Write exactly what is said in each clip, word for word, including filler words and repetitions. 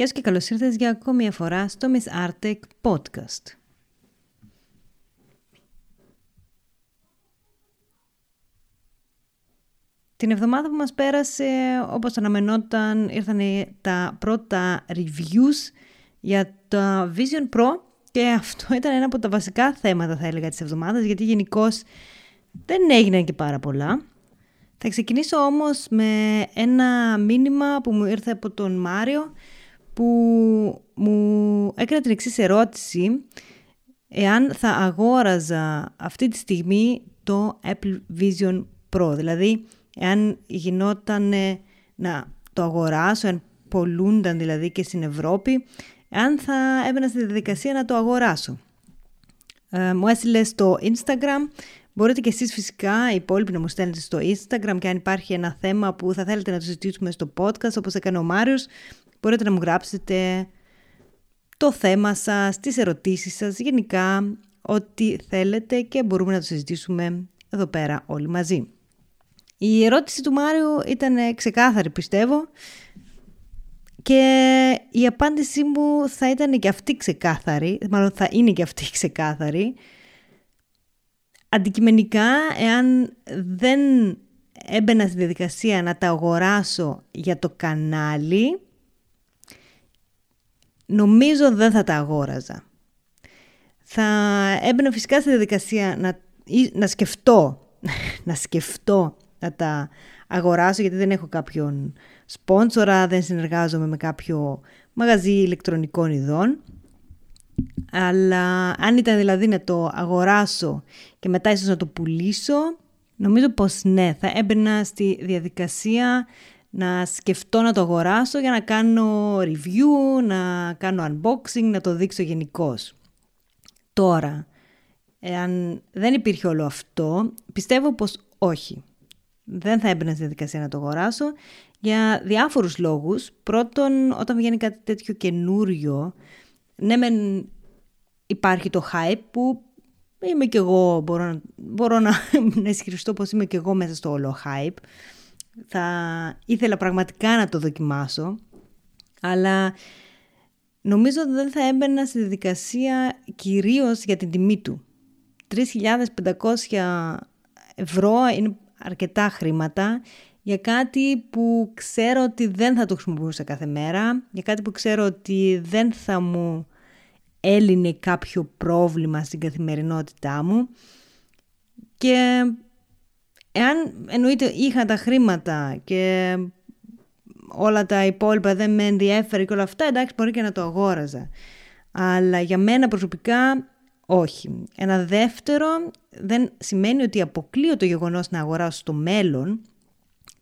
Γεια σου και καλώς ήρθες για ακόμη μια φορά στο MisArTech Podcast. Την εβδομάδα που μας πέρασε, όπως αναμενόταν, ήρθαν τα πρώτα reviews για τα Vision Pro και αυτό ήταν ένα από τα βασικά θέματα, θα έλεγα, της εβδομάδας, γιατί γενικώς δεν έγιναν και πάρα πολλά. Θα ξεκινήσω όμως με ένα μήνυμα που μου ήρθε από τον Μάριο, που μου έκανε την εξής ερώτηση: εάν θα αγόραζα αυτή τη στιγμή το Apple Vision Pro, δηλαδή εάν γινόταν να το αγοράσω, εάν πολλούνταν δηλαδή και στην Ευρώπη, εάν θα έμπαινα στη διαδικασία να το αγοράσω. Ε, μου έστειλε στο Instagram. Μπορείτε και εσείς φυσικά οι υπόλοιποι να μου στέλνετε στο Instagram και αν υπάρχει ένα θέμα που θα θέλετε να το συζητήσουμε στο podcast, όπως έκανε ο Μάριος, μπορείτε να μου γράψετε το θέμα σας, τις ερωτήσεις σας, γενικά ό,τι θέλετε και μπορούμε να το συζητήσουμε εδώ πέρα όλοι μαζί. Η ερώτηση του Μάριου ήταν ξεκάθαρη, πιστεύω, και η απάντησή μου θα ήταν και αυτή ξεκάθαρη, μάλλον θα είναι και αυτή ξεκάθαρη. Αντικειμενικά, εάν δεν έμπαινα στη διαδικασία να τα αγοράσω για το κανάλι, νομίζω δεν θα τα αγόραζα. Θα έμπαινα φυσικά στη διαδικασία να, να σκεφτώ, να σκεφτώ να τα αγοράσω, γιατί δεν έχω κάποιον σπόνσορα, δεν συνεργάζομαι με κάποιο μαγαζί ηλεκτρονικών ειδών. Αλλά αν ήταν δηλαδή να το αγοράσω και μετά ίσως να το πουλήσω, νομίζω πως ναι, θα έμπαινα στη διαδικασία να σκεφτώ να το αγοράσω για να κάνω review, να κάνω unboxing, να το δείξω γενικώς. Τώρα, εάν δεν υπήρχε όλο αυτό, πιστεύω πως όχι. Δεν θα έμπαινα στη διαδικασία να το αγοράσω για διάφορους λόγους. Πρώτον, όταν βγαίνει κάτι τέτοιο καινούριο, ναι μεν υπάρχει το hype που είμαι κι εγώ, μπορώ να, μπορώ να, να ισχυριστώ πως είμαι κι εγώ μέσα στο όλο hype. Θα ήθελα πραγματικά να το δοκιμάσω, αλλά νομίζω ότι δεν θα έμπαινα στη διαδικασία κυρίως για την τιμή του. τρεις χιλιάδες πεντακόσια ευρώ είναι αρκετά χρήματα για κάτι που ξέρω ότι δεν θα το χρησιμοποιούσα κάθε μέρα, για κάτι που ξέρω ότι δεν θα μου έλυνε κάποιο πρόβλημα στην καθημερινότητά μου. Και εάν εννοείται είχα τα χρήματα και όλα τα υπόλοιπα δεν με ενδιέφερε και όλα αυτά, εντάξει, μπορεί και να το αγόραζα. Αλλά για μένα προσωπικά όχι. Ένα δεύτερο, δεν σημαίνει ότι αποκλείω το γεγονός να αγοράσω στο μέλλον,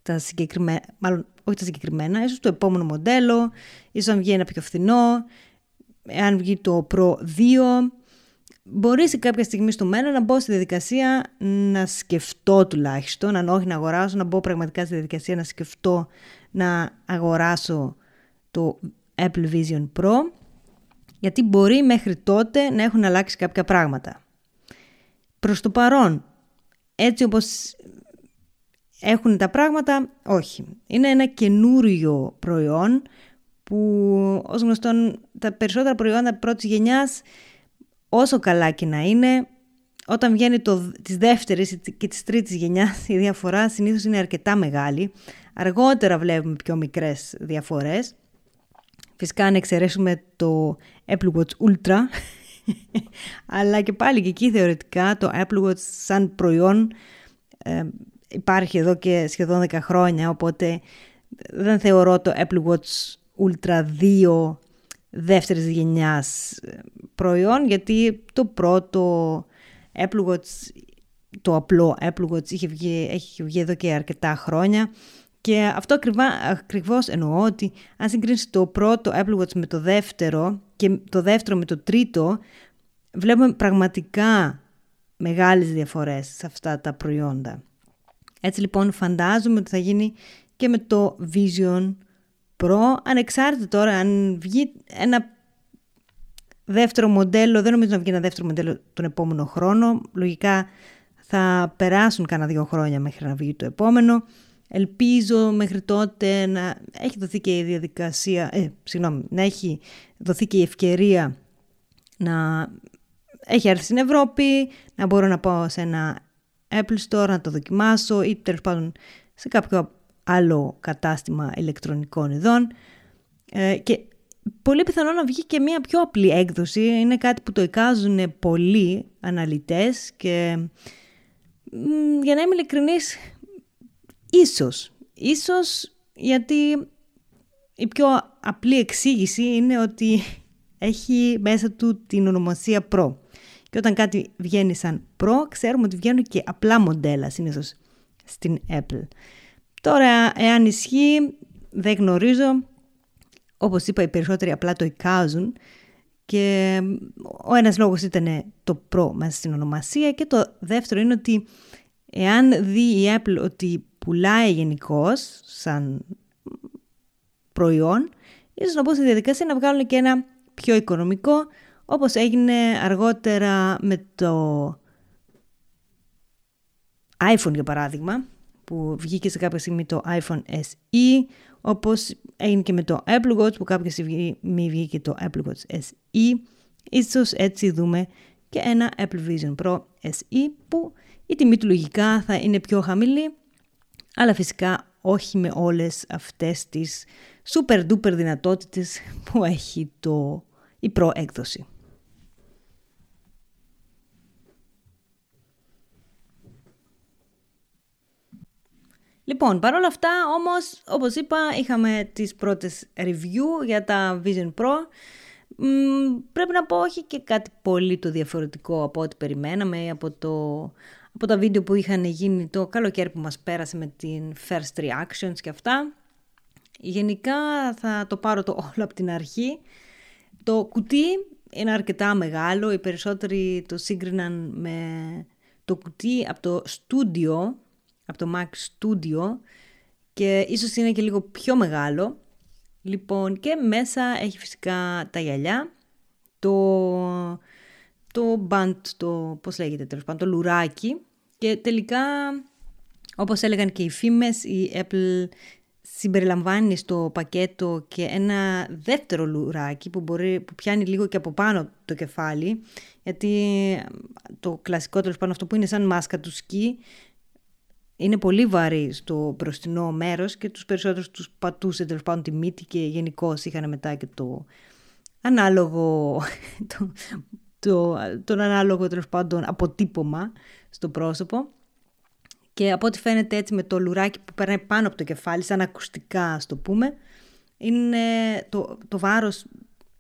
τα συγκεκριμένα, μάλλον όχι τα συγκεκριμένα, ίσως το επόμενο μοντέλο, ίσως αν βγει ένα πιο φθηνό, αν βγει το Pro δύο. Μπορεί σε κάποια στιγμή στο μέλλον να μπω στη διαδικασία να σκεφτώ τουλάχιστον, αν όχι να αγοράσω, να μπω πραγματικά στη διαδικασία να σκεφτώ να αγοράσω το Apple Vision Pro, γιατί μπορεί μέχρι τότε να έχουν αλλάξει κάποια πράγματα. Προς το παρόν, έτσι όπως έχουν τα πράγματα, όχι. Είναι ένα καινούριο προϊόν που, ως γνωστόν, τα περισσότερα προϊόντα πρώτης γενιάς, όσο καλά και να είναι, όταν βγαίνει το, της δεύτερης και της τρίτης γενιάς, η διαφορά συνήθως είναι αρκετά μεγάλη. Αργότερα βλέπουμε πιο μικρές διαφορές. Φυσικά αν εξαιρέσουμε το Apple Watch Ultra, αλλά και πάλι και εκεί θεωρητικά το Apple Watch σαν προϊόν ε, υπάρχει εδώ και σχεδόν δέκα χρόνια, οπότε δεν θεωρώ το Apple Watch Ultra δύο δεύτερης γενιάς προϊόν, γιατί το πρώτο Apple Watch, το απλό Apple Watch, είχε βγει, έχει βγει εδώ και αρκετά χρόνια και αυτό ακριβά, ακριβώς εννοώ ότι αν συγκρίνεις το πρώτο Apple Watch με το δεύτερο και το δεύτερο με το τρίτο, βλέπουμε πραγματικά μεγάλες διαφορές σε αυτά τα προϊόντα. Έτσι λοιπόν φαντάζομαι ότι θα γίνει και με το Vision Pro, ανεξάρτητα τώρα αν βγει ένα δεύτερο μοντέλο. Δεν νομίζω να βγει ένα δεύτερο μοντέλο τον επόμενο χρόνο. Λογικά θα περάσουν κάνα δύο χρόνια μέχρι να βγει το επόμενο. Ελπίζω μέχρι τότε να έχει δοθεί και η διαδικασία, ε, συγγνώμη, να έχει δοθεί και η ευκαιρία να έχει έρθει στην Ευρώπη, να μπορώ να πάω σε ένα Apple Store, να το δοκιμάσω ή τέλος πάντων σε κάποιο άλλο κατάστημα ηλεκτρονικών ειδών. Ε, και πολύ πιθανό να βγει και μια πιο απλή έκδοση. Είναι κάτι που το εικάζουν πολλοί αναλυτές και μ, για να είμαι ειλικρινής, ίσως. Ίσως γιατί η πιο απλή εξήγηση είναι ότι έχει μέσα του την ονομασία Pro. Και όταν κάτι βγαίνει σαν Pro, ξέρουμε ότι βγαίνουν και απλά μοντέλα συνήθως στην Apple. Τώρα, εάν ισχύει, δεν γνωρίζω. Όπως είπα, οι περισσότεροι απλά το εικάζουν. Και ο ένας λόγος ήταν το Pro μέσα στην ονομασία. Και το δεύτερο είναι ότι εάν δει η Apple ότι πουλάει γενικώς σαν προϊόν, ίσως να μπουν στη διαδικασία να βγάλουν και ένα πιο οικονομικό, όπως έγινε αργότερα με το iPhone για παράδειγμα, που βγήκε σε κάποια στιγμή το iPhone ες ι, όπως έγινε και με το Apple Watch, που κάποια στιγμή βγήκε το Apple Watch ες ι. Ίσως έτσι δούμε και ένα Apple Vision Pro ες ι, που η τιμή του λογικά θα είναι πιο χαμηλή, αλλά φυσικά όχι με όλες αυτές τις super duper δυνατότητες που έχει το, η Pro έκδοση. Λοιπόν, παρόλα αυτά όμως, όπως είπα, είχαμε τις πρώτες review για τα Vision Pro. Μ, πρέπει να πω όχι και κάτι πολύ το διαφορετικό από ό,τι περιμέναμε από το... από τα βίντεο που είχαν γίνει το καλοκαίρι που μας πέρασε με την first reactions και αυτά. Γενικά θα το πάρω το όλο από την αρχή. Το κουτί είναι αρκετά μεγάλο. Οι περισσότεροι το σύγκριναν με το κουτί από το Studio, από το Mac Studio, και ίσως είναι και λίγο πιο μεγάλο. Λοιπόν, και μέσα έχει φυσικά τα γυαλιά, το, το band, το πώς λέγεται τέλος πάντων, το λουράκι. Και τελικά, όπως έλεγαν και οι φήμες, η Apple συμπεριλαμβάνει στο πακέτο και ένα δεύτερο λουράκι που, μπορεί, που πιάνει λίγο και από πάνω το κεφάλι, γιατί το κλασικό τέλος πάνω, αυτό που είναι σαν μάσκα του σκι, είναι πολύ βαρύ στο μπροστινό μέρος και τους περισσότερους τους πατούσε τέλος πάνω τη μύτη, και γενικώς είχαν μετά και το ανάλογο... Το, το, τον ανάλογο τέλος πάντων αποτύπωμα στο πρόσωπο. Και από ό,τι φαίνεται έτσι με το λουράκι που περνάει πάνω από το κεφάλι, σαν ακουστικά ας το πούμε, είναι, το, το βάρος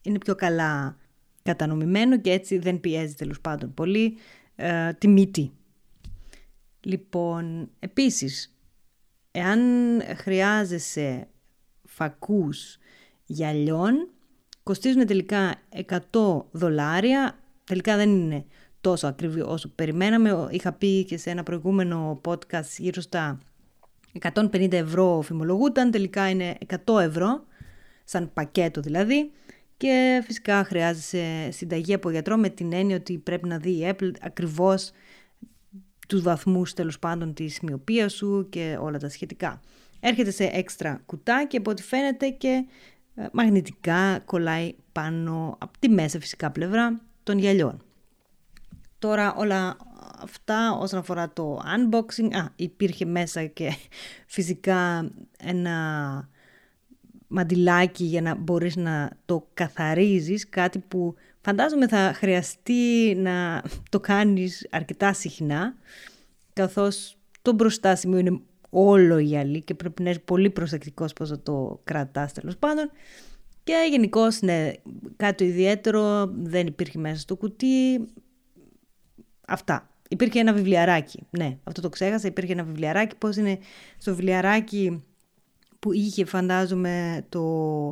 είναι πιο καλά κατανομημένο και έτσι δεν πιέζει τέλος πάντων πολύ ε, τη μύτη. Λοιπόν, επίσης, εάν χρειάζεσαι φακούς γυαλιών, κοστίζουν τελικά εκατό δολάρια. Τελικά δεν είναι τόσο ακριβή όσο περιμέναμε. Είχα πει και σε ένα προηγούμενο podcast γύρω στα εκατόν πενήντα ευρώ φημολογούταν. Τελικά είναι εκατό ευρώ, σαν πακέτο δηλαδή. Και φυσικά χρειάζεσαι συνταγή από γιατρό, με την έννοια ότι πρέπει να δει η Apple ακριβώς τους βαθμούς τέλος πάντων της μυοπίας σου και όλα τα σχετικά. Έρχεται σε έξτρα κουτά και από ό,τι φαίνεται και μαγνητικά κολλάει πάνω από τη μέσα φυσικά πλευρά των γυαλιών. Τώρα όλα αυτά όσον αφορά το unboxing, α, υπήρχε μέσα και φυσικά ένα μαντιλάκι για να μπορείς να το καθαρίζεις, κάτι που φαντάζομαι θα χρειαστεί να το κάνεις αρκετά συχνά, καθώς το μπροστά σημείο είναι όλο γυαλί και πρέπει να είσαι πολύ προσεκτικός πώς θα το κρατάς τέλος πάντων. Και γενικώς, ναι, κάτι ιδιαίτερο δεν υπήρχε μέσα στο κουτί. Αυτά. Υπήρχε ένα βιβλιαράκι. Ναι, αυτό το ξέχασα. Υπήρχε ένα βιβλιαράκι. Πώς είναι στο βιβλιαράκι που είχε, φαντάζομαι, το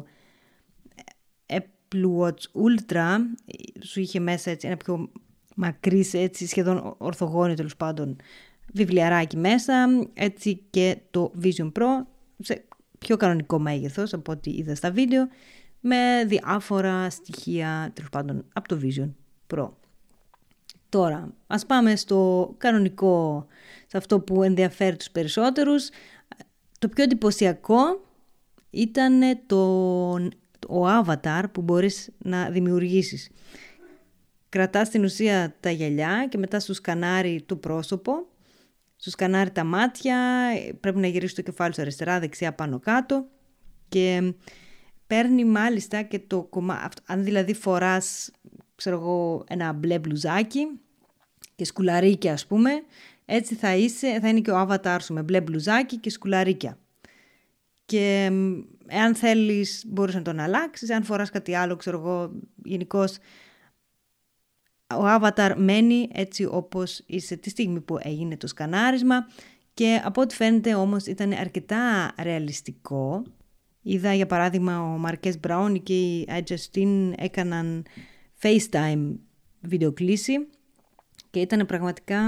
Apple Watch Ultra, σου είχε μέσα έτσι ένα πιο μακρύς, έτσι σχεδόν ορθογώνιο τέλος πάντων βιβλιαράκι μέσα, έτσι και το Vision Pro σε πιο κανονικό μέγεθος από ό,τι είδα στα βίντεο, με διάφορα στοιχεία τέλος πάντων από το Vision Pro. Τώρα, ας πάμε στο κανονικό, σε αυτό που ενδιαφέρει τους περισσότερους. Το πιο εντυπωσιακό ήταν το, το avatar που μπορείς να δημιουργήσεις. Κρατάς στην ουσία τα γυαλιά και μετά σου σκανάρει το πρόσωπο, σου σκανάρει τα μάτια, πρέπει να γυρίσεις το κεφάλι σου αριστερά, δεξιά, πάνω, κάτω και παίρνει μάλιστα και το κομμάτι, αν δηλαδή φοράς, ξέρω εγώ, ένα μπλε μπλουζάκι και σκουλαρίκια ας πούμε, έτσι θα, είσαι, θα είναι και ο avatar σου με μπλε μπλουζάκι και σκουλαρίκια. Και εάν θέλεις μπορείς να τον αλλάξεις, εάν φοράς κάτι άλλο, ξέρω εγώ, γενικώς ο avatar μένει έτσι όπως είσαι τη στιγμή που έγινε το σκανάρισμα και από ό,τι φαίνεται όμως ήταν αρκετά ρεαλιστικό. Είδα για παράδειγμα ο Markus Brown και η Justine έκαναν FaceTime βιντεοκλήση και ήταν πραγματικά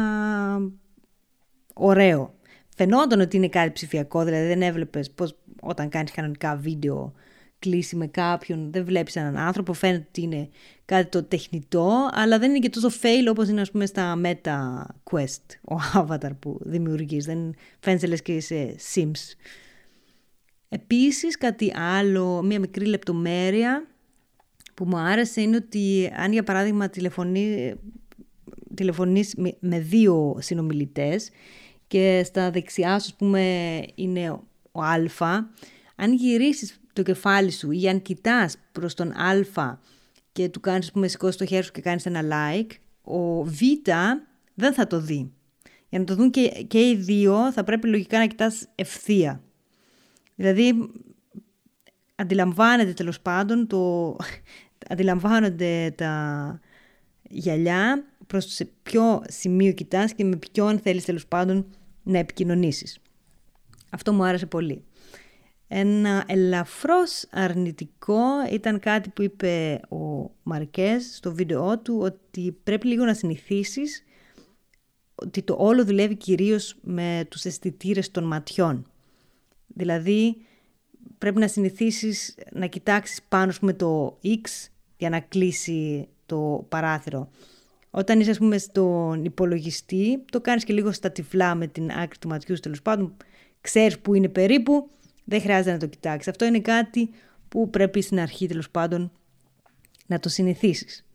ωραίο. Φαινόταν ότι είναι κάτι ψηφιακό, δηλαδή δεν έβλεπες πως όταν κάνεις κανονικά βίντεο κλήση με κάποιον, δεν βλέπεις έναν άνθρωπο, φαίνεται ότι είναι κάτι το τεχνητό, αλλά δεν είναι και τόσο fail όπως είναι ας πούμε στα MetaQuest, ο avatar που δημιουργείς, δεν φαίνεσαι λες και σε Sims. Επίσης κάτι άλλο, μια μικρή λεπτομέρεια που μου άρεσε είναι ότι αν για παράδειγμα τηλεφωνεί, τηλεφωνείς με δύο συνομιλητές και στα δεξιά σου πούμε είναι ο Α, αν γυρίσεις το κεφάλι σου ή αν κοιτάς προς τον Α και του κάνεις πούμε σηκώσει το χέρι σου και κάνεις ένα like, ο Β δεν θα το δει. Για να το δουν και, και οι δύο θα πρέπει λογικά να κοιτάς ευθεία. Δηλαδή, αντιλαμβάνεται τέλος πάντων, το... αντιλαμβάνονται τα γυαλιά προς σε ποιο σημείο κοιτάς και με ποιον θέλεις τέλος πάντων να επικοινωνήσεις. Αυτό μου άρεσε πολύ. Ένα ελαφρώς αρνητικό ήταν κάτι που είπε ο Μαρκές στο βίντεό του, ότι πρέπει λίγο να συνηθίσεις ότι το όλο δουλεύει κυρίως με τους αισθητήρες των ματιών. Δηλαδή πρέπει να συνηθίσεις να κοιτάξεις πάνω με το X για να κλείσει το παράθυρο. Όταν είσαι ας πούμε στον υπολογιστή το κάνεις και λίγο στα τυφλά με την άκρη του ματιού, τέλος πάντων ξέρεις που είναι περίπου, δεν χρειάζεται να το κοιτάξεις. Αυτό είναι κάτι που πρέπει στην αρχή τέλος πάντων να το συνηθίσεις.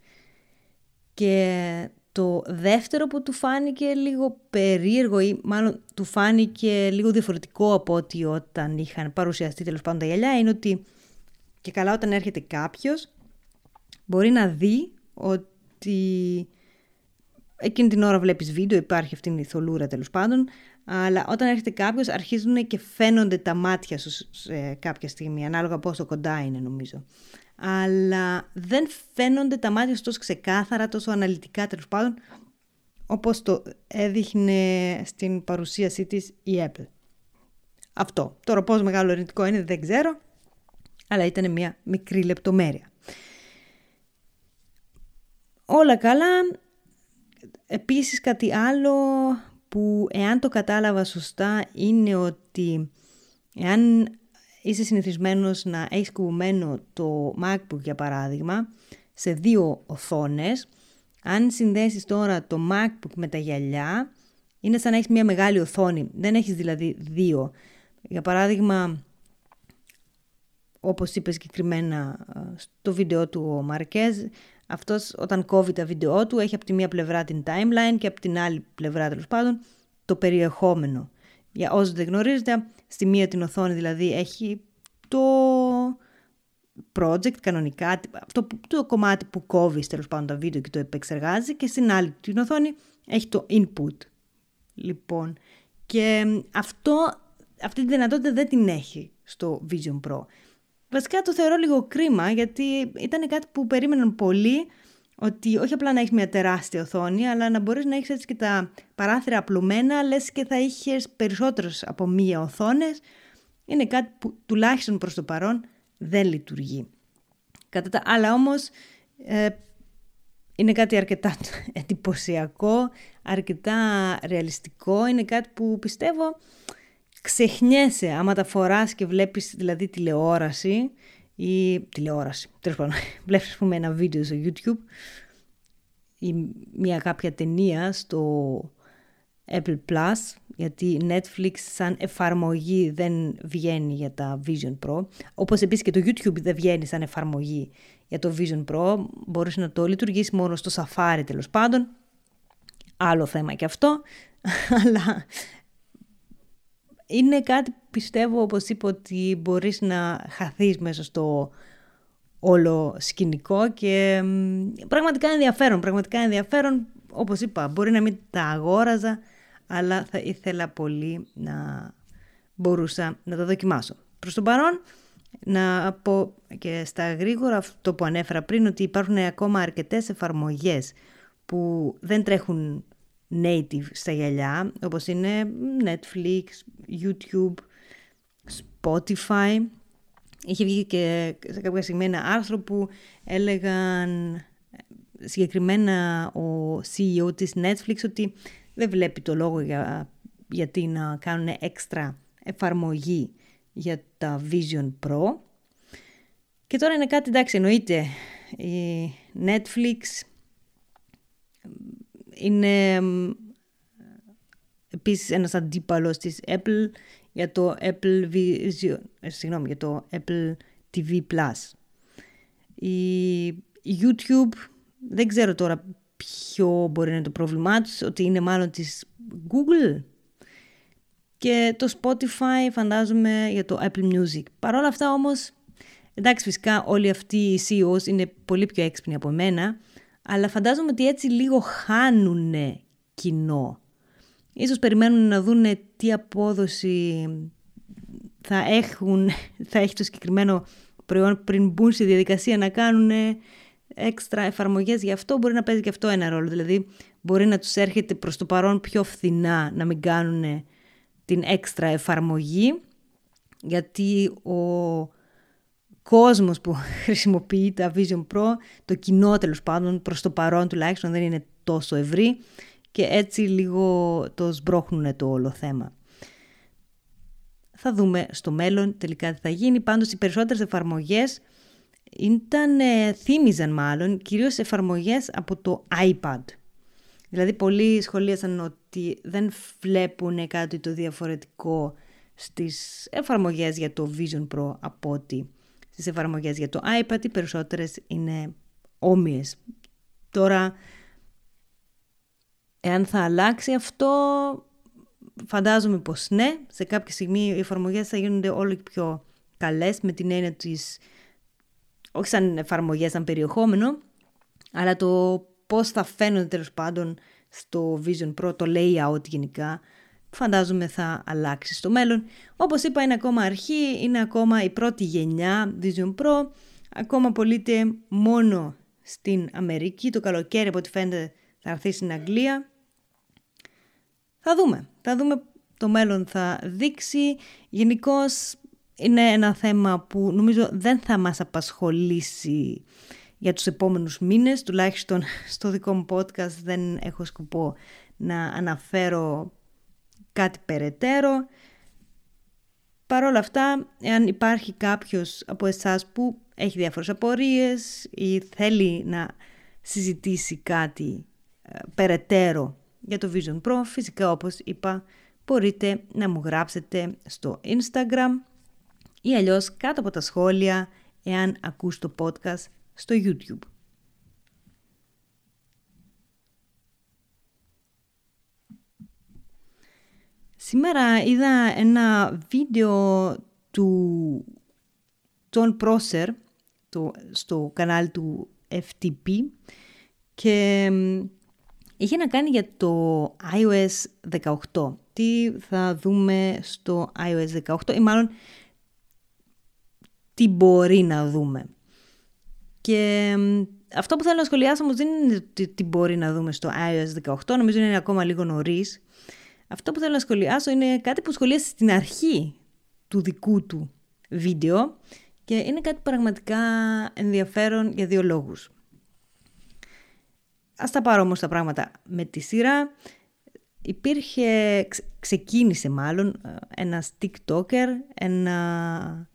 Και το δεύτερο που του φάνηκε λίγο περίεργο ή μάλλον του φάνηκε λίγο διαφορετικό από ότι όταν είχαν παρουσιαστεί τέλος πάντων τα γυαλιά είναι ότι και καλά όταν έρχεται κάποιος μπορεί να δει ότι εκείνη την ώρα βλέπεις βίντεο, υπάρχει αυτή η θολούρα τέλος πάντων, αλλά όταν έρχεται κάποιος αρχίζουν και φαίνονται τα μάτια σου σε κάποια στιγμή, ανάλογα πόσο κοντά είναι νομίζω. Αλλά δεν φαίνονται τα μάτια σου τόσο ξεκάθαρα, τόσο αναλυτικά τέλος πάντων, όπως το έδειχνε στην παρουσίασή της η Apple. Αυτό. Τώρα πόσο μεγάλο αρνητικό είναι δεν ξέρω, αλλά ήταν μια μικρή λεπτομέρεια. Όλα καλά. Επίσης κάτι άλλο που εάν το κατάλαβα σωστά είναι ότι εάν είσαι συνηθισμένος να έχεις κουμπωμένο το MacBook για παράδειγμα σε δύο οθόνες, αν συνδέσεις τώρα το MacBook με τα γυαλιά είναι σαν να έχεις μια μεγάλη οθόνη, δεν έχεις δηλαδή δύο. Για παράδειγμα, όπως είπε συγκεκριμένα στο βίντεο του ο Μαρκές, αυτός όταν κόβει τα βίντεο του έχει από τη μία πλευρά την timeline και από την άλλη πλευρά τέλος πάντων το περιεχόμενο. Για όσους δεν γνωρίζετε, στη μία την οθόνη δηλαδή έχει το project κανονικά, το, το κομμάτι που κόβεις τέλος πάντων τα βίντεο και το επεξεργάζει και στην άλλη την οθόνη έχει το input. Λοιπόν, και αυτό, αυτή τη δυνατότητα δεν την έχει στο Vision Pro. Βασικά το θεωρώ λίγο κρίμα γιατί ήταν κάτι που περίμεναν πολλοί, ότι όχι απλά να έχεις μια τεράστια οθόνη, αλλά να μπορείς να έχεις έτσι και τα παράθυρα απλωμένα, λες και θα είχες περισσότερες από μία οθόνες. Είναι κάτι που τουλάχιστον προς το παρόν δεν λειτουργεί. Κατά τα άλλα όμως ε, είναι κάτι αρκετά εντυπωσιακό, αρκετά ρεαλιστικό, είναι κάτι που πιστεύω ξεχνιέσαι άμα τα φοράς και βλέπεις δηλαδή τηλεόραση ή τηλεόραση, τέλος πάντων, βλέπεις ας πούμε ένα βίντεο στο YouTube ή μια κάποια ταινία στο Apple Plus, γιατί Netflix σαν εφαρμογή δεν βγαίνει για τα Vision Pro, όπως επίσης και το YouTube δεν βγαίνει σαν εφαρμογή για το Vision Pro, μπορείς να το λειτουργήσεις μόνο στο Safari τέλος πάντων, άλλο θέμα και αυτό, αλλά είναι κάτι, πιστεύω, όπως είπα, ότι μπορείς να χαθείς μέσα στο όλο σκηνικό και πραγματικά ενδιαφέρον, πραγματικά ενδιαφέρον, όπως είπα, μπορεί να μην τα αγόραζα, αλλά θα ήθελα πολύ να μπορούσα να τα δοκιμάσω. Προς τον παρόν, να πω και στα γρήγορα αυτό που ανέφερα πριν, ότι υπάρχουν ακόμα αρκετές εφαρμογές που δεν τρέχουν native στα γυαλιά, όπως είναι Netflix, YouTube, Spotify. Είχε βγει και σε κάποια στιγμή ένα άρθρο που έλεγαν συγκεκριμένα ο σι ι ο της Netflix ότι δεν βλέπει το λόγο για, γιατί να κάνουν έξτρα εφαρμογή για τα Vision Pro. Και τώρα είναι κάτι, εντάξει, εννοείται η Netflix είναι επίσης ένας αντίπαλος της Apple για το Apple Vision, συγγνώμη, για το Apple τι βι Plus. Η YouTube δεν ξέρω τώρα ποιο μπορεί να είναι το πρόβλημά τους, ότι είναι μάλλον της Google, και το Spotify φαντάζομαι για το Apple Music. Παρ' όλα αυτά όμως, εντάξει, φυσικά όλοι αυτοί οι σι ι ό's είναι πολύ πιο έξυπνοι από μένα, αλλά φαντάζομαι ότι έτσι λίγο χάνουνε κοινό. Ίσως περιμένουν να δούνε τι απόδοση θα, έχουν, θα έχει το συγκεκριμένο προϊόν πριν μπουν στη διαδικασία να κάνουν έξτρα εφαρμογές. Γι' αυτό μπορεί να παίζει και αυτό ένα ρόλο. Δηλαδή μπορεί να τους έρχεται προς το παρόν πιο φθηνά να μην κάνουν την έξτρα εφαρμογή, γιατί ο κόσμος που χρησιμοποιεί τα Vision Pro, το κοινό τέλος πάντων, προς το παρόν τουλάχιστον, δεν είναι τόσο ευρύ και έτσι λίγο το σμπρώχνουν το όλο θέμα. Θα δούμε στο μέλλον τελικά τι θα γίνει. Πάντως οι περισσότερες εφαρμογές ήταν, θύμιζαν μάλλον κυρίως εφαρμογές από το iPad. Δηλαδή πολλοί σχολίασαν ότι δεν βλέπουν κάτι το διαφορετικό στις εφαρμογές για το Vision Pro από ότι στις εφαρμογές για το iPad. Οι περισσότερες είναι όμοιες. Τώρα, εάν θα αλλάξει αυτό, φαντάζομαι πως ναι. Σε κάποια στιγμή οι εφαρμογές θα γίνονται όλο και πιο καλές, με την έννοια της, όχι σαν εφαρμογές, σαν περιεχόμενο, αλλά το πώς θα φαίνονται τέλος πάντων στο Vision Pro, το layout γενικά, φαντάζομαι θα αλλάξει στο μέλλον. Όπως είπα, είναι ακόμα αρχή, είναι ακόμα η πρώτη γενιά Vision Pro, ακόμα πωλείται μόνο στην Αμερική, το καλοκαίρι από ό,τι φαίνεται θα έρθει στην Αγγλία. Θα δούμε, θα δούμε, το μέλλον θα δείξει. Γενικώς είναι ένα θέμα που νομίζω δεν θα μας απασχολήσει για τους επόμενους μήνες, τουλάχιστον στο δικό μου podcast δεν έχω σκοπό να αναφέρω κάτι περαιτέρω. Παρ' όλα αυτά, εάν υπάρχει κάποιος από εσάς που έχει διάφορες απορίες ή θέλει να συζητήσει κάτι ε, περαιτέρω για το Vision Pro, φυσικά όπως είπα μπορείτε να μου γράψετε στο Instagram ή αλλιώς κάτω από τα σχόλια εάν ακούς το podcast στο YouTube. Σήμερα είδα ένα βίντεο του John Prosser το, στο κανάλι του εφ τι πι και είχε να κάνει για το άι Ο Ες δεκαοκτώ. Τι θα δούμε στο άι Ο Ες δεκαοκτώ ή μάλλον τι μπορεί να δούμε. Και αυτό που θέλω να σχολιάσω όμως δεν είναι τι μπορεί να δούμε στο άι Ο Ες δεκαοκτώ, νομίζω είναι ακόμα λίγο νωρίς. Αυτό που θέλω να σχολιάσω είναι κάτι που σχολίασε στην αρχή του δικού του βίντεο και είναι κάτι πραγματικά ενδιαφέρον για δύο λόγους. Ας τα πάρω όμως τα πράγματα με τη σειρά. Υπήρχε, ξεκίνησε μάλλον ένας TikToker, ένα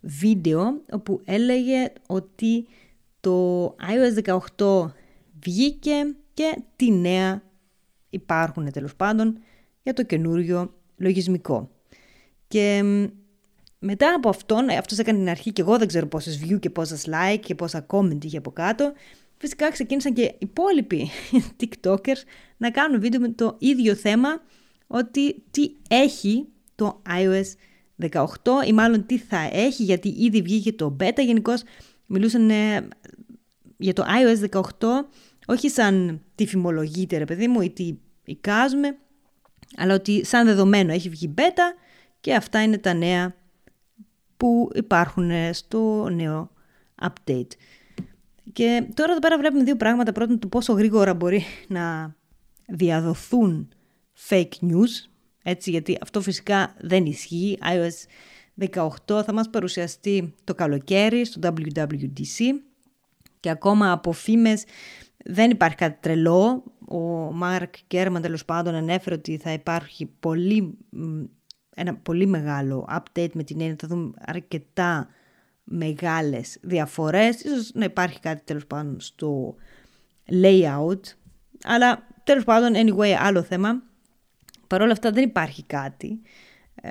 βίντεο όπου έλεγε ότι το άι Ο Ες δεκαοκτώ βγήκε και τι νέα υπάρχουν τέλος πάντων για το καινούριο λογισμικό. Και μετά από αυτόν, αυτός έκανε την αρχή και εγώ δεν ξέρω πόσες view και πόσες like και πόσα comment είχε από κάτω. Φυσικά ξεκίνησαν και οι υπόλοιποι TikTokers να κάνουν βίντεο με το ίδιο θέμα, ότι τι έχει το iOS δεκαοκτώ ή μάλλον τι θα έχει, γιατί ήδη βγήκε το beta. Γενικώς μιλούσαν ε, για το iOS δεκαοκτώ όχι σαν τι φημολογείται ρε παιδί μου ή τι εικάζουμε, αλλά ότι σαν δεδομένο έχει βγει beta και αυτά είναι τα νέα που υπάρχουν στο νέο update. Και τώρα εδώ πέρα βλέπουμε δύο πράγματα. Πρώτον, το πόσο γρήγορα μπορεί να διαδοθούν fake news, έτσι, γιατί αυτό φυσικά δεν ισχύει. iOS δεκαοκτώ θα μας παρουσιαστεί το καλοκαίρι στο ντάμπλιου ντάμπλιου ντι σι και ακόμα από φήμες δεν υπάρχει κάτι τρελό. Ο Mark Gurman τέλος πάντων ανέφερε ότι θα υπάρχει πολύ, ένα πολύ μεγάλο update, με την έννοια θα δούμε αρκετά μεγάλες διαφορές, ίσως να υπάρχει κάτι τέλος πάντων στο layout, αλλά τέλος πάντων anyway άλλο θέμα. Παρ' όλα αυτά δεν υπάρχει κάτι.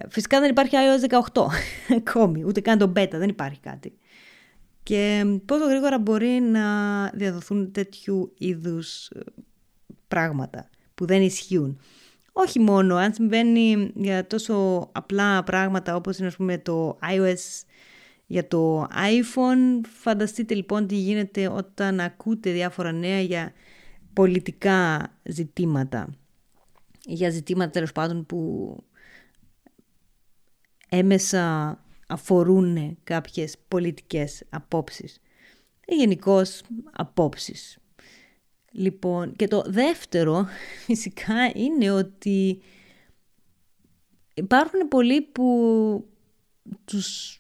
Φυσικά δεν υπάρχει iOS δεκαοκτώ ακόμη, ούτε καν το beta, δεν υπάρχει κάτι. Και πόσο γρήγορα μπορεί να διαδοθούν τέτοιου είδους πράγματα που δεν ισχύουν. Όχι μόνο, αν συμβαίνει για τόσο απλά πράγματα όπως είναι ας πούμε το iOS για το iPhone, φανταστείτε λοιπόν τι γίνεται όταν ακούτε διάφορα νέα για πολιτικά ζητήματα. Για ζητήματα τέλος πάντων που έμεσα αφορούν κάποιες πολιτικές απόψεις. Ή γενικώς απόψεις. Λοιπόν, και το δεύτερο φυσικά είναι ότι υπάρχουν πολλοί που τους...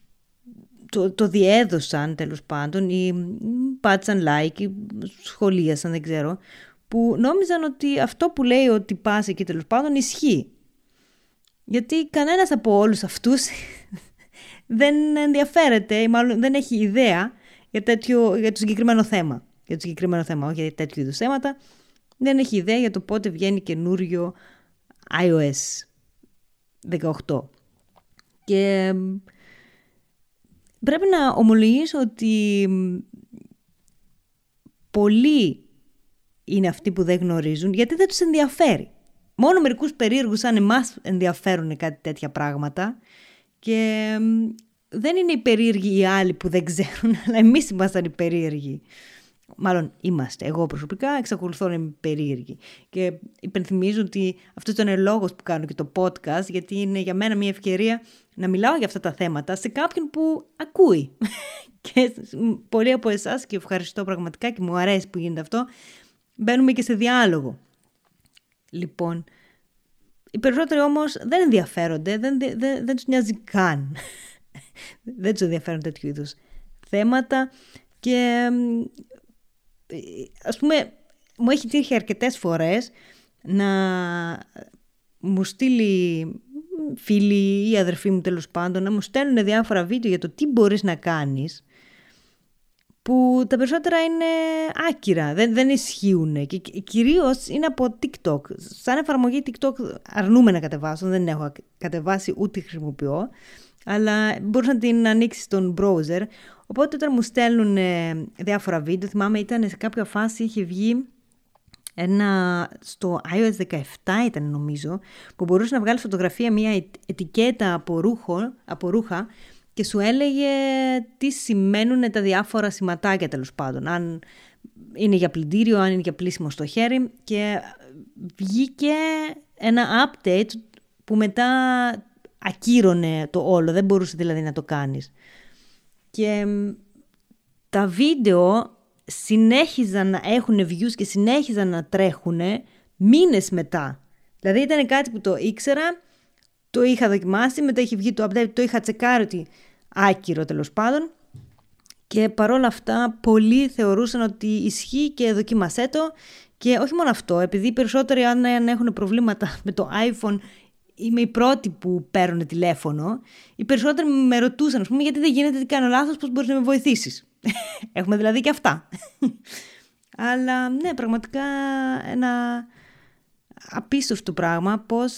Το, το διέδωσαν τέλος πάντων ή πάτησαν like ή σχολίασαν, δεν ξέρω, που νόμιζαν ότι αυτό που λέει ότι πας εκεί τέλος πάντων ισχύει. Γιατί κανένας από όλους αυτούς δεν ενδιαφέρεται ή μάλλον δεν έχει ιδέα για, τέτοιο, για το συγκεκριμένο θέμα. Για το συγκεκριμένο θέμα, όχι για τέτοιου είδους θέματα. Δεν έχει ιδέα για το πότε βγαίνει καινούριο iOS δεκαοκτώ. Και... πρέπει να ομολογήσω ότι πολλοί είναι αυτοί που δεν γνωρίζουν, γιατί δεν τους ενδιαφέρει. Μόνο μερικούς περίεργους σαν εμάς ενδιαφέρουν κάτι τέτοια πράγματα και δεν είναι οι περίεργοι οι άλλοι που δεν ξέρουν, αλλά εμείς ήμασταν οι περίεργοι. Μάλλον είμαστε. Εγώ προσωπικά εξακολουθώ να είμαι περίεργη. Και υπενθυμίζω ότι αυτό ήταν ο λόγος που κάνω και το podcast, γιατί είναι για μένα μια ευκαιρία να μιλάω για αυτά τα θέματα σε κάποιον που ακούει. Και πολλοί από εσάς, και ευχαριστώ πραγματικά και μου αρέσει που γίνεται αυτό, μπαίνουμε και σε διάλογο. Λοιπόν, οι περισσότεροι όμως δεν ενδιαφέρονται, δεν, δεν, δεν τους νοιάζει καν. Δεν τους ενδιαφέρουν τέτοιου είδους θέματα και... ας πούμε, μου έχει τύχει αρκετές φορές να μου στείλει φίλοι ή αδερφοί μου τέλος πάντων, να μου στέλνουν διάφορα βίντεο για το τι μπορείς να κάνεις, που τα περισσότερα είναι άκυρα, δεν, δεν ισχύουν. Και κυρίως είναι από TikTok. Σαν εφαρμογή TikTok αρνούμαι να κατεβάσω, δεν έχω κατεβάσει ούτε χρησιμοποιώ, αλλά μπορείς να την ανοίξεις στον browser. Οπότε όταν μου στέλνουν διάφορα βίντεο, θυμάμαι ήταν σε κάποια φάση, είχε βγει ένα στο iOS δεκαεπτά ήταν νομίζω, που μπορούσε να βγάλεις φωτογραφία, μια ετικέτα από, ρούχο, από ρούχα και σου έλεγε τι σημαίνουν τα διάφορα σηματάκια τέλος πάντων. Αν είναι για πλυντήριο, αν είναι για πλύσιμο στο χέρι, και βγήκε ένα update που μετά ακύρωνε το όλο, δεν μπορούσε δηλαδή να το κάνεις. Και τα βίντεο συνέχιζαν να έχουν views και συνέχιζαν να τρέχουν μήνες μετά. Δηλαδή ήταν κάτι που το ήξερα, το είχα δοκιμάσει, μετά είχε βγει το update, το είχα τσεκάρει ότι άκυρο τέλος πάντων. Και παρόλα αυτά πολλοί θεωρούσαν ότι ισχύει και δοκίμασέ το. Και όχι μόνο αυτό, επειδή περισσότεροι αν έχουν προβλήματα με το iPhone... είμαι η πρώτη που παίρνουν τηλέφωνο. Οι περισσότεροι με ρωτούσαν, ας πούμε, γιατί δεν γίνεται, τι κάνω λάθος, πώς μπορείς να με βοηθήσεις. Έχουμε δηλαδή και αυτά. Αλλά ναι, πραγματικά ένα απίστευτο πράγμα πως,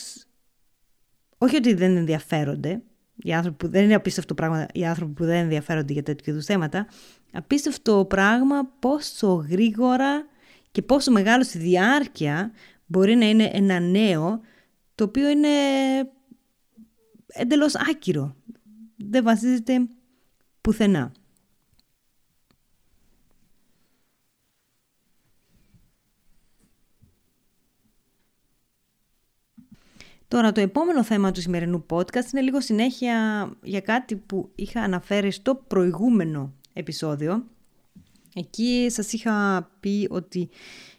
όχι ότι δεν ενδιαφέρονται, οι άνθρωποι που δεν είναι απίστευτο πράγμα, οι άνθρωποι που δεν ενδιαφέρονται για τέτοιου είδους θέματα, απίστευτο πράγμα πόσο γρήγορα και πόσο μεγάλο στη διάρκεια μπορεί να είναι ένα νέο, το οποίο είναι εντελώς άκυρο. Δεν βασίζεται πουθενά. Τώρα, το επόμενο θέμα του σημερινού podcast είναι λίγο συνέχεια για κάτι που είχα αναφέρει στο προηγούμενο επεισόδιο. Εκεί σας είχα πει ότι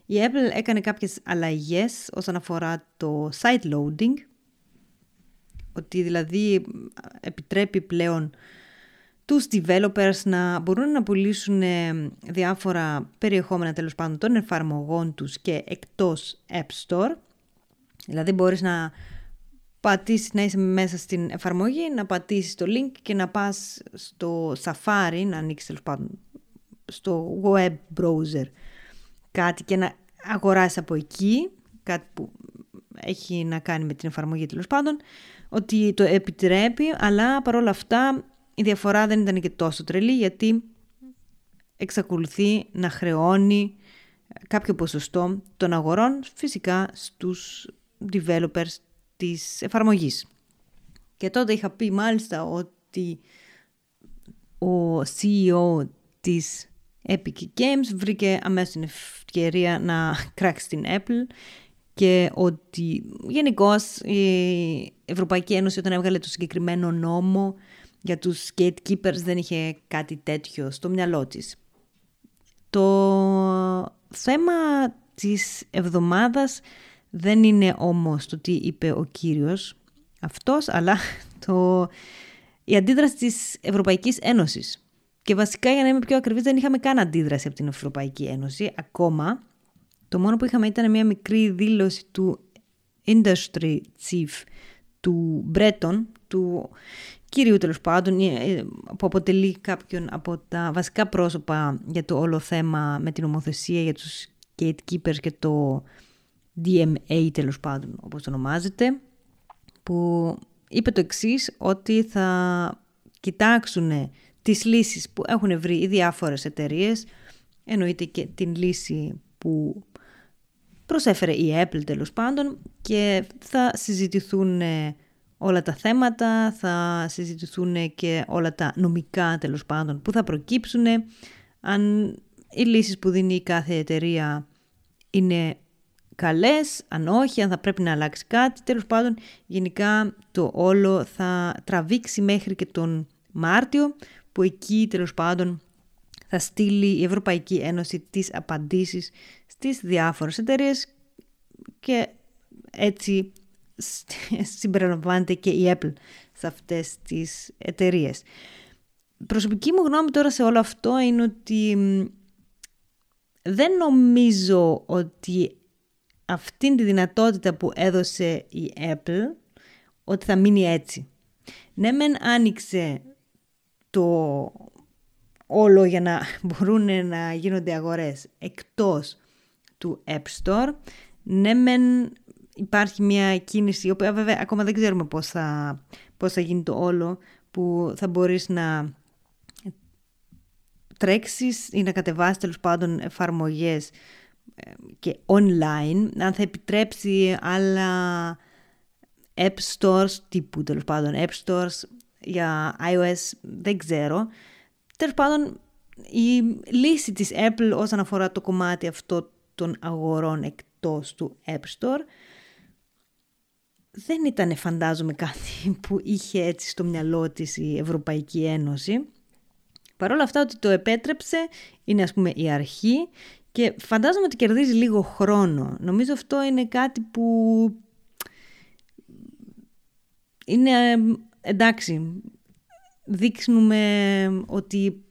η Apple έκανε κάποιες αλλαγές όσον αφορά το site loading, ότι δηλαδή επιτρέπει πλέον τους developers να μπορούν να πουλήσουν διάφορα περιεχόμενα, τέλος πάντων, των εφαρμογών τους και εκτός App Store. Δηλαδή μπορείς να πατήσεις, να είσαι μέσα στην εφαρμογή, να πατήσεις το link και να πας στο Safari, να ανοίξεις, τέλος πάντων, στο web browser κάτι και να αγοράσεις από εκεί, κάτι που έχει να κάνει με την εφαρμογή, τέλος πάντων, ότι το επιτρέπει, αλλά παρόλα αυτά η διαφορά δεν ήταν και τόσο τρελή, γιατί εξακολουθεί να χρεώνει κάποιο ποσοστό των αγορών, φυσικά, στους developers της εφαρμογής. Και τότε είχα πει μάλιστα ότι ο σι ι ο της Epic Games βρήκε αμέσως την ευκαιρία να κράξει την Apple και ότι γενικώς η Ευρωπαϊκή Ένωση, όταν έβγαλε το συγκεκριμένο νόμο για τους gatekeepers, δεν είχε κάτι τέτοιο στο μυαλό της. Το θέμα της εβδομάδας δεν είναι όμως το τι είπε ο κύριος αυτός, αλλά το... η αντίδραση της Ευρωπαϊκής Ένωσης. Και βασικά, για να είμαι πιο ακριβής, δεν είχαμε καν αντίδραση από την Ευρωπαϊκή Ένωση ακόμα. Το μόνο που είχαμε ήταν μια μικρή δήλωση του Industry Chief του Bretton, του κυρίου, τέλος πάντων, που αποτελεί κάποιον από τα βασικά πρόσωπα για το όλο θέμα με την νομοθεσία για τους gatekeepers και το ντι εμ έι, τέλος πάντων, όπως το ονομάζεται, που είπε το εξής, ότι θα κοιτάξουν τις λύσεις που έχουν βρει οι διάφορες εταιρείες, εννοείται και την λύση που προσέφερε η Apple, τέλος πάντων, και θα συζητηθούν όλα τα θέματα, θα συζητηθούν και όλα τα νομικά, τέλος πάντων, που θα προκύψουν, αν οι λύσεις που δίνει η κάθε εταιρεία είναι καλές, αν όχι, αν θα πρέπει να αλλάξει κάτι. Τέλος πάντων, γενικά το όλο θα τραβήξει μέχρι και τον Μάρτιο, που εκεί, τέλος πάντων, θα στείλει η Ευρωπαϊκή Ένωση τις απαντήσεις στις διάφορες εταιρείες και έτσι συμπεριλαμβάνεται και η Apple σε αυτές τις εταιρείες. Προσωπική μου γνώμη τώρα σε όλο αυτό είναι ότι δεν νομίζω ότι αυτήν τη δυνατότητα που έδωσε η Apple ότι θα μείνει έτσι. Ναι, μεν άνοιξε το όλο για να μπορούν να γίνονται αγορές εκτός του App Store. Ναι, μεν υπάρχει μια κίνηση, η οποία βέβαια ακόμα δεν ξέρουμε πώς θα, πώς θα γίνει το όλο, που θα μπορείς να τρέξεις ή να κατεβάσεις, τέλος πάντων, εφαρμογές και online, αν θα επιτρέψει άλλα app stores τύπου, τέλος πάντων, app stores για iOS, δεν ξέρω. Τέλος πάντων, η λύση της Apple όσον αφορά το κομμάτι αυτό των αγορών εκτός του App Store δεν ήταν, φαντάζομαι, κάτι που είχε έτσι στο μυαλό της η Ευρωπαϊκή Ένωση. Παρ' όλα αυτά, ότι το επέτρεψε είναι, ας πούμε, η αρχή. Και φαντάζομαι ότι κερδίζει λίγο χρόνο. Νομίζω αυτό είναι κάτι που είναι, εντάξει, δείξνουμε ότι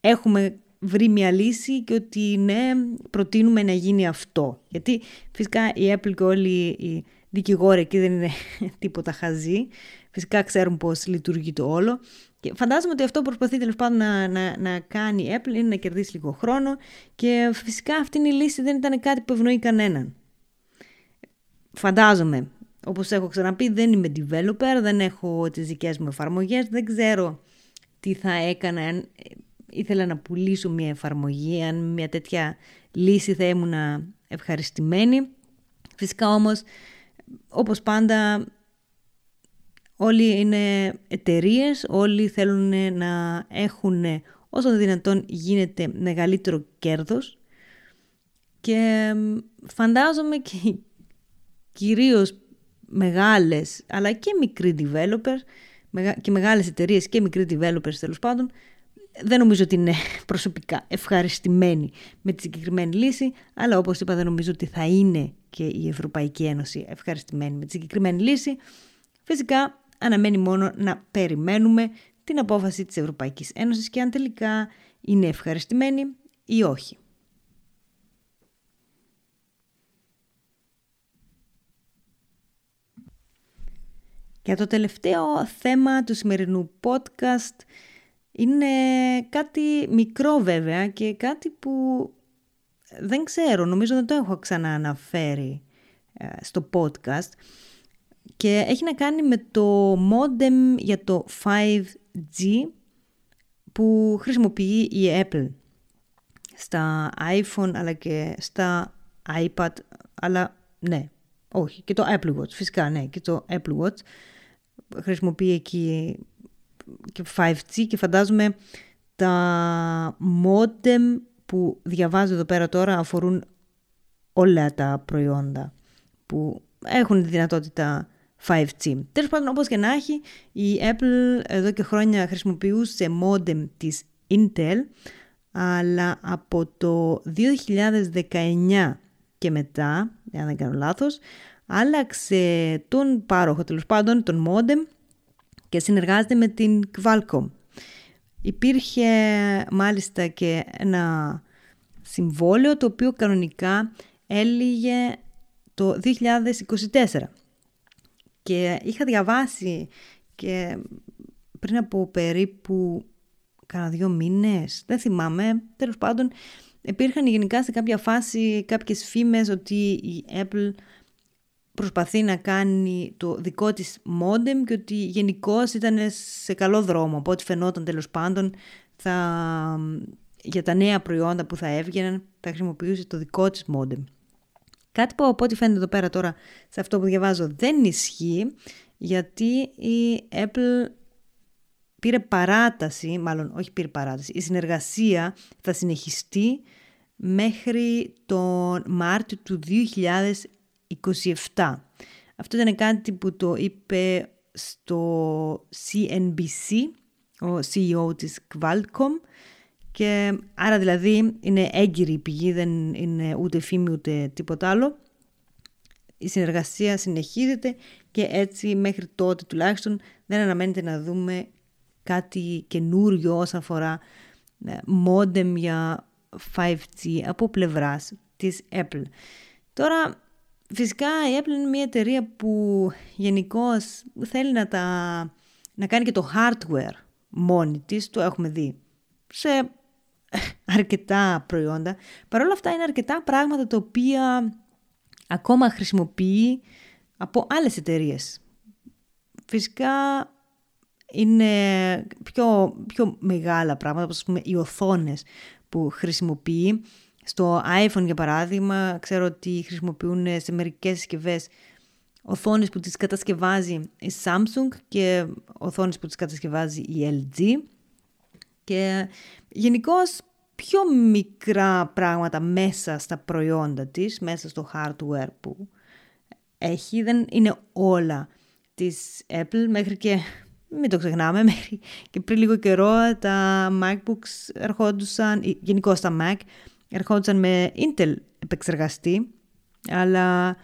έχουμε βρει μια λύση και ότι ναι, προτείνουμε να γίνει αυτό. Γιατί φυσικά η Apple και όλοι οι δικηγόροι εκεί δεν είναι τίποτα χαζοί. Φυσικά ξέρουν πώς λειτουργεί το όλο. Και φαντάζομαι ότι αυτό που προσπαθεί, τέλος πάντων, να, να, να κάνει η Apple είναι να κερδίσει λίγο χρόνο. Και φυσικά αυτή η λύση δεν ήταν κάτι που ευνοεί κανέναν. φαντάζομαι, όπως έχω ξαναπεί, δεν είμαι developer, δεν έχω τις δικές μου εφαρμογές, δεν ξέρω τι θα έκανα αν ήθελα να πουλήσω μια εφαρμογή, αν μια τέτοια λύση θα ήμουν ευχαριστημένη. Φυσικά όμως, όπως πάντα, όλοι είναι εταιρείες, όλοι θέλουν να έχουν όσο δυνατόν γίνεται μεγαλύτερο κέρδος και φαντάζομαι και κυρίως μεγάλες αλλά και μικροί developers και μεγάλες εταιρείες και μικροί developers τέλος πάντων, δεν νομίζω ότι είναι προσωπικά ευχαριστημένοι με τη συγκεκριμένη λύση, αλλά όπως είπα δεν νομίζω ότι θα είναι και η Ευρωπαϊκή Ένωση ευχαριστημένη με τη συγκεκριμένη λύση. Φυσικά αναμένει μόνο να περιμένουμε την απόφαση της Ευρωπαϊκής Ένωσης και αν τελικά είναι ευχαριστημένη ή όχι. Και το τελευταίο θέμα του σημερινού podcast είναι κάτι μικρό βέβαια και κάτι που δεν ξέρω, νομίζω δεν το έχω ξανααναφέρει στο podcast και έχει να κάνει με το modem για το φάιβ τζι που χρησιμοποιεί η Apple στα iPhone αλλά και στα iPad, αλλά ναι, όχι, και το Apple Watch, φυσικά ναι, και το Apple Watch χρησιμοποιεί εκεί και φάιβ τζι και φαντάζομαι τα modem που διαβάζω εδώ πέρα τώρα αφορούν όλα τα προϊόντα που έχουν τη δυνατότητα φάιβ τζι. Τέλος πάντων, όπως και να έχει, η Apple εδώ και χρόνια χρησιμοποιούσε modem της Intel, αλλά από το δύο χιλιάδες δεκαεννιά και μετά, αν δεν κάνω λάθος, άλλαξε τον πάροχο, τέλος πάντων, τον modem και συνεργάζεται με την Qualcomm. Υπήρχε μάλιστα και ένα συμβόλαιο το οποίο κανονικά έλυγε το δύο χιλιάδες είκοσι τέσσερα. Και είχα διαβάσει και πριν από περίπου κάνα δύο μήνες, δεν θυμάμαι, τέλος πάντων, υπήρχαν γενικά σε κάποια φάση κάποιες φήμες ότι η Apple προσπαθεί να κάνει το δικό της modem και ότι γενικώς ήταν σε καλό δρόμο, από ό,τι φαινόταν τέλος πάντων θα, για τα νέα προϊόντα που θα έβγαιναν θα χρησιμοποιούσε το δικό της modem. Κάτι που από ό,τι φαίνεται εδώ πέρα τώρα σε αυτό που διαβάζω δεν ισχύει, γιατί η Apple πήρε παράταση, μάλλον όχι πήρε παράταση, η συνεργασία θα συνεχιστεί μέχρι τον Μάρτιο του δύο χιλιάδες είκοσι επτά. Αυτό ήταν κάτι που το είπε στο σι εν μπι σι, ο σι ι ο της Qualcomm, και άρα δηλαδή είναι έγκυρη η πηγή, δεν είναι ούτε φήμη ούτε τίποτα άλλο. Η συνεργασία συνεχίζεται και έτσι μέχρι τότε τουλάχιστον δεν αναμένεται να δούμε κάτι καινούριο όσον αφορά modem για φάιβ τζι από πλευράς της Apple. Τώρα φυσικά η Apple είναι μια εταιρεία που γενικώς θέλει να, τα, να κάνει και το hardware μόνη της, το έχουμε δει σε αρκετά προϊόντα. Παρ' όλα αυτά είναι αρκετά πράγματα τα οποία ακόμα χρησιμοποιεί από άλλες εταιρείες. Φυσικά είναι πιο, πιο μεγάλα πράγματα, όπως ας πούμε οι οθόνες που χρησιμοποιεί. Στο iPhone για παράδειγμα, ξέρω ότι χρησιμοποιούν σε μερικές συσκευές οθόνες που τις κατασκευάζει η Samsung και οθόνες που τις κατασκευάζει η ελ τζι. Και γενικώς πιο μικρά πράγματα μέσα στα προϊόντα της, μέσα στο hardware που έχει, δεν είναι όλα της Apple, μέχρι και, μην το ξεχνάμε, μέχρι και πριν λίγο καιρό τα MacBooks ερχόντουσαν, γενικώς τα Mac, ερχόντουσαν με Intel επεξεργαστή, αλλά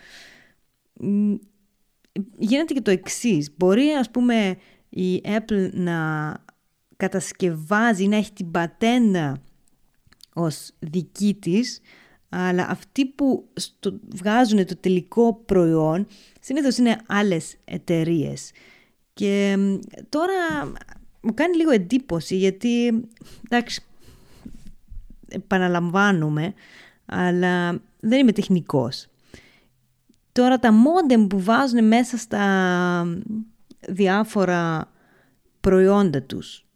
γίνεται και το εξής. Μπορεί, ας πούμε, η Apple να κατασκευάζει, να έχει την πατέντα ως δική της, αλλά αυτοί που στο, βγάζουν το τελικό προϊόν συνήθως είναι άλλες εταιρείες. Και τώρα μου κάνει λίγο εντύπωση, γιατί εντάξει, επαναλαμβάνομαι, αλλά δεν είμαι τεχνικός. Τώρα τα modem που βάζουν μέσα στα διάφορα προϊόντα τους.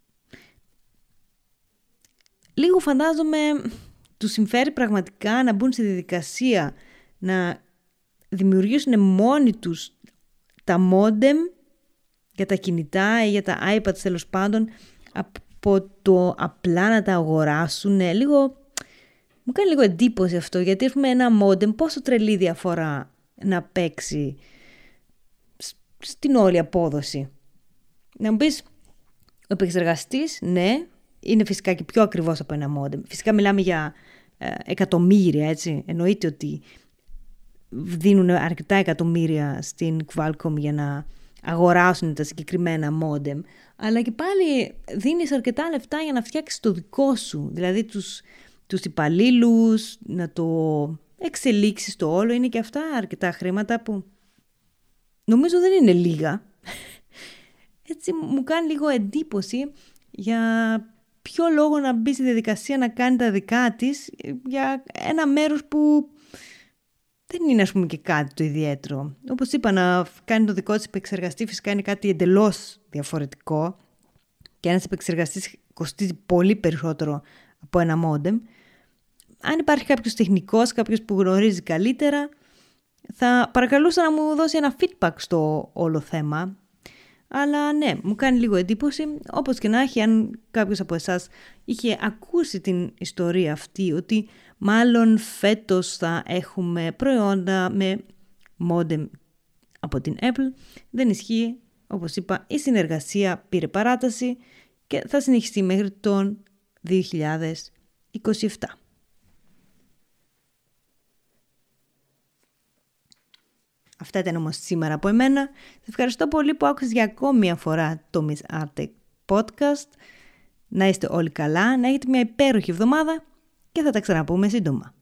Λίγο φαντάζομαι τους συμφέρει πραγματικά να μπουν στη διαδικασία να δημιουργήσουν μόνοι τους τα μόντεμ για τα κινητά ή για τα iPads, τέλος πάντων, από το απλά να τα αγοράσουν. Λίγο, μου κάνει λίγο εντύπωση αυτό, γιατί έχουμε ένα μόντεμ, πόσο τρελή διαφορά να παίξει στην όλη απόδοση. Να μου πεις, ο επεξεργαστής, ναι, είναι φυσικά και πιο ακριβώς από ένα μόντεμ. Φυσικά μιλάμε για ε, εκατομμύρια, έτσι. Εννοείται ότι δίνουν αρκετά εκατομμύρια στην Qualcomm για να αγοράσουν τα συγκεκριμένα μόντεμ. Αλλά και πάλι δίνεις αρκετά λεφτά για να φτιάξεις το δικό σου. Δηλαδή τους, τους υπαλλήλους, να το εξελίξεις το όλο. Είναι και αυτά αρκετά χρήματα που νομίζω δεν είναι λίγα. Έτσι μου κάνει λίγο εντύπωση για ποιο λόγο να μπει στη διαδικασία να κάνει τα δικά της για ένα μέρος που δεν είναι, ας πούμε, και κάτι το ιδιαίτερο. Όπως είπα, να κάνει το δικό της επεξεργαστή φυσικά είναι κάτι εντελώς διαφορετικό και ένας επεξεργαστής κοστίζει πολύ περισσότερο από ένα μόντεμ. Αν υπάρχει κάποιος τεχνικός, κάποιος που γνωρίζει καλύτερα, θα παρακαλούσα να μου δώσει ένα feedback στο όλο θέμα. Αλλά ναι, μου κάνει λίγο εντύπωση. Όπως και να έχει, αν κάποιος από εσάς είχε ακούσει την ιστορία αυτή, ότι μάλλον φέτος θα έχουμε προϊόντα με modem από την Apple, δεν ισχύει. Όπως είπα, η συνεργασία πήρε παράταση και θα συνεχιστεί μέχρι τον δύο χιλιάδες είκοσι επτά. Αυτά ήταν όμως σήμερα από εμένα. Σε ευχαριστώ πολύ που άκουσες για ακόμη μια φορά το MisArTech Podcast. Να είστε όλοι καλά, να έχετε μια υπέροχη εβδομάδα και θα τα ξαναπούμε σύντομα.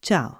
Τσάου!